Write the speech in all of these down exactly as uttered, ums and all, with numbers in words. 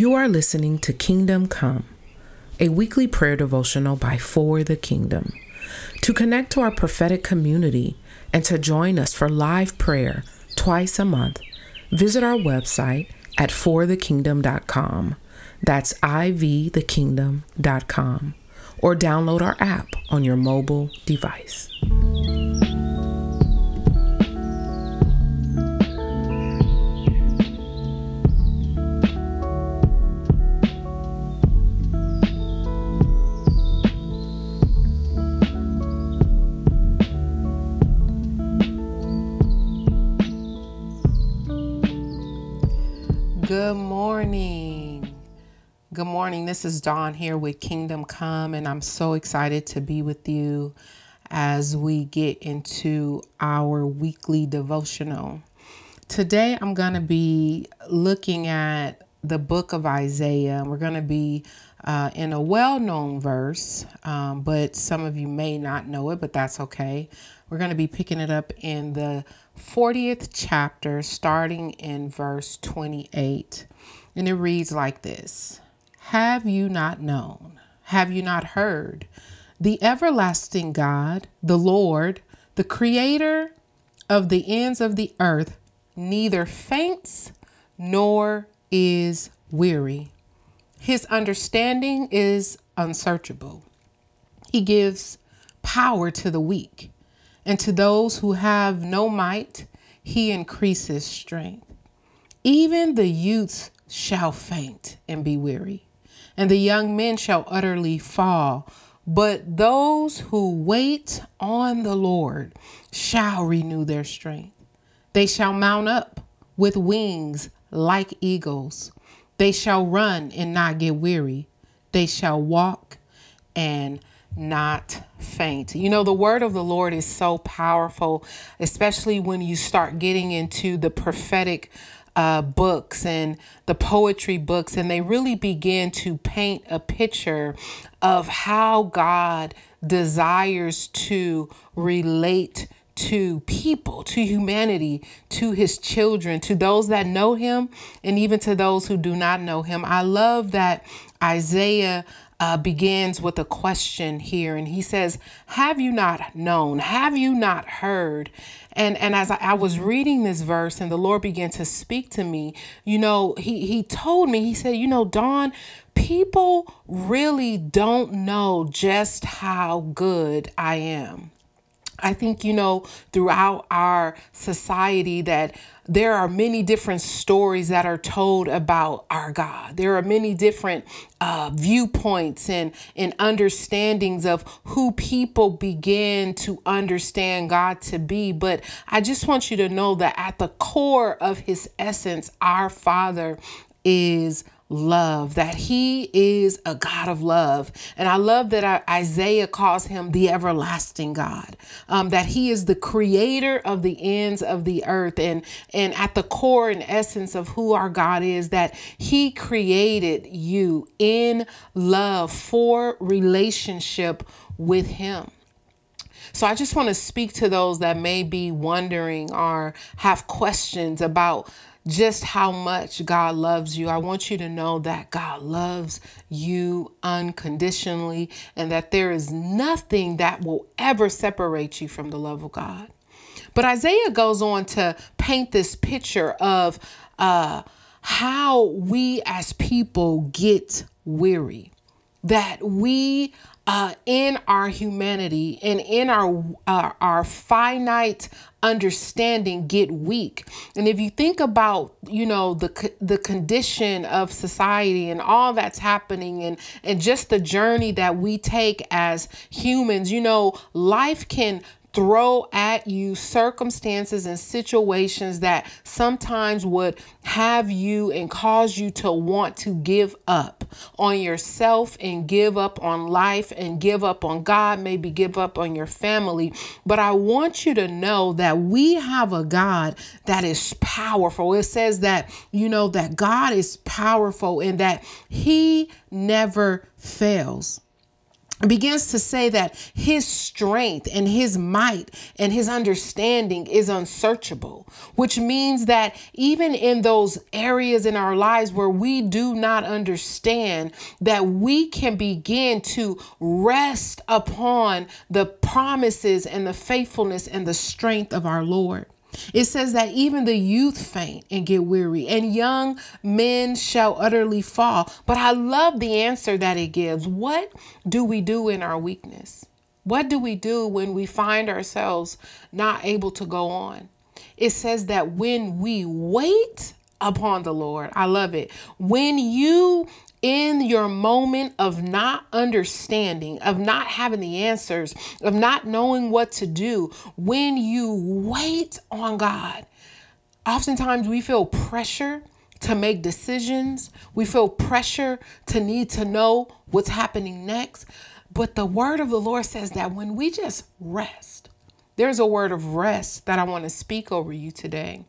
You are listening to Kingdom Come, a weekly prayer devotional by For the Kingdom. To connect to our prophetic community and to join us for live prayer twice a month, visit our website at for the kingdom dot com. That's I V the kingdom dot com. Or download our app on your mobile device. Good morning. Good morning. This is Dawn here with Kingdom Come, and I'm so excited to be with you as we get into our weekly devotional. Today, I'm going to be looking at the book of Isaiah. We're going to be uh, in a well-known verse, um, but some of you may not know it, but that's okay. We're going to be picking it up in the fortieth chapter, starting in verse twenty-eight. And it reads like this. Have you not known? Have you not heard? The everlasting God, the Lord, the creator of the ends of the earth, neither faints nor is weary. His understanding is unsearchable. He gives power to the weak. And to those who have no might, he increases strength. Even the youths shall faint and be weary, and the young men shall utterly fall. But those who wait on the Lord shall renew their strength. They shall mount up with wings like eagles. They shall run and not get weary. They shall walk and not faint. You know, the word of the Lord is so powerful, especially when you start getting into the prophetic uh, books and the poetry books, and they really begin to paint a picture of how God desires to relate to people, to humanity, to his children, to those that know him, and even to those who do not know him. I love that Isaiah Uh, begins with a question here. And he says, have you not known? Have you not heard? And and as I, I was reading this verse and the Lord began to speak to me, you know, he, he told me, he said, you know, Dawn, people really don't know just how good I am. I think, you know, throughout our society that there are many different stories that are told about our God. There are many different uh, viewpoints and, and understandings of who people begin to understand God to be. But I just want you to know that at the core of his essence, our Father is love, that he is a God of love. And I love that Isaiah calls him the everlasting God, um, that he is the creator of the ends of the earth. And, and at the core and essence of who our God is, that he created you in love for relationship with him. So I just want to speak to those that may be wondering or have questions about just how much God loves you. I want you to know that God loves you unconditionally and that there is nothing that will ever separate you from the love of God. But Isaiah goes on to paint this picture of uh, how we as people get weary, that we Uh, in our humanity and in our uh, our finite understanding get weak. And if you think about, you know, the co- the condition of society and all that's happening and, and just the journey that we take as humans, you know, life can throw at you circumstances and situations that sometimes would have you and cause you to want to give up on yourself and give up on life and give up on God, maybe give up on your family. But I want you to know that we have a God that is powerful. It says that, you know, that God is powerful and that he never fails. begins to say that his strength and his might and his understanding is unsearchable, which means that even in those areas in our lives where we do not understand, that we can begin to rest upon the promises and the faithfulness and the strength of our Lord. It says that even the youth faint and get weary, and young men shall utterly fall. But I love the answer that it gives. What do we do in our weakness? What do we do when we find ourselves not able to go on? It says that when we wait upon the Lord, I love it. When you in your moment of not understanding, of not having the answers, of not knowing what to do, when you wait on God, oftentimes we feel pressure to make decisions. We feel pressure to need to know what's happening next. But the word of the Lord says that when we just rest, there's a word of rest that I want to speak over you today.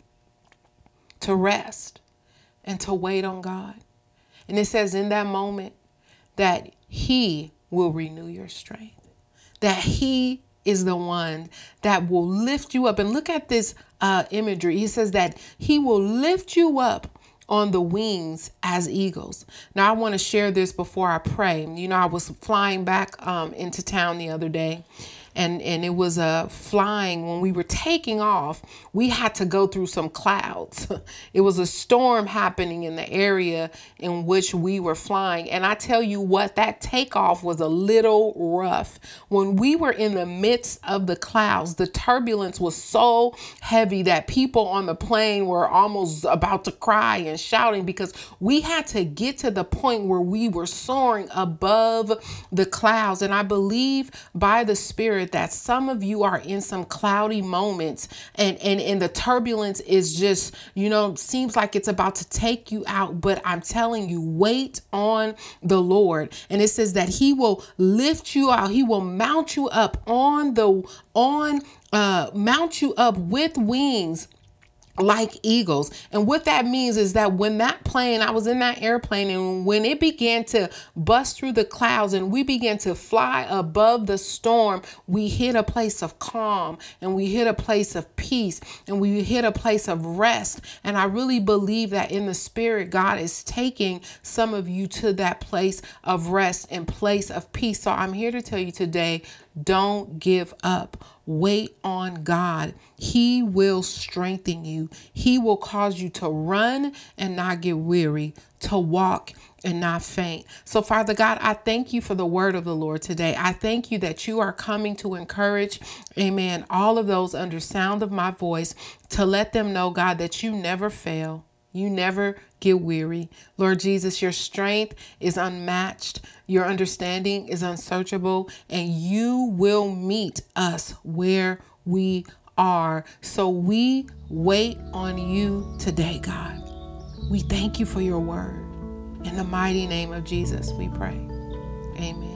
To rest and to wait on God. And it says in that moment that he will renew your strength, that he is the one that will lift you up. And look at this uh, imagery. He says that he will lift you up on the wings as eagles. Now, I want to share this before I pray. You know, I was flying back um, into town the other day. And and it was a uh, flying when we were taking off, we had to go through some clouds. It was a storm happening in the area in which we were flying. And I tell you what, that takeoff was a little rough. When we were in the midst of the clouds, the turbulence was so heavy that people on the plane were almost about to cry and shouting because we had to get to the point where we were soaring above the clouds. And I believe by the Spirit that some of you are in some cloudy moments and, and, and the turbulence is just, you know, seems like it's about to take you out. But I'm telling you, wait on the Lord. And it says that he will lift you out. He will mount you up on the, on, uh, mount you up with wings like eagles. And what that means is that when that plane, I was in that airplane, and when it began to bust through the clouds and we began to fly above the storm, we hit a place of calm and we hit a place of peace and we hit a place of rest. And I really believe that in the Spirit, God is taking some of you to that place of rest and place of peace. So I'm here to tell you today, don't give up. Wait on God. He will strengthen you. He will cause you to run and not get weary, to walk and not faint. So Father God, I thank you for the word of the Lord today. I thank you that you are coming to encourage, amen, all of those under sound of my voice to let them know, God, that you never fail. You never get weary. Lord Jesus, your strength is unmatched. Your understanding is unsearchable, and you will meet us where we are. So we wait on you today, God. We thank you for your word. In the mighty name of Jesus, we pray. Amen.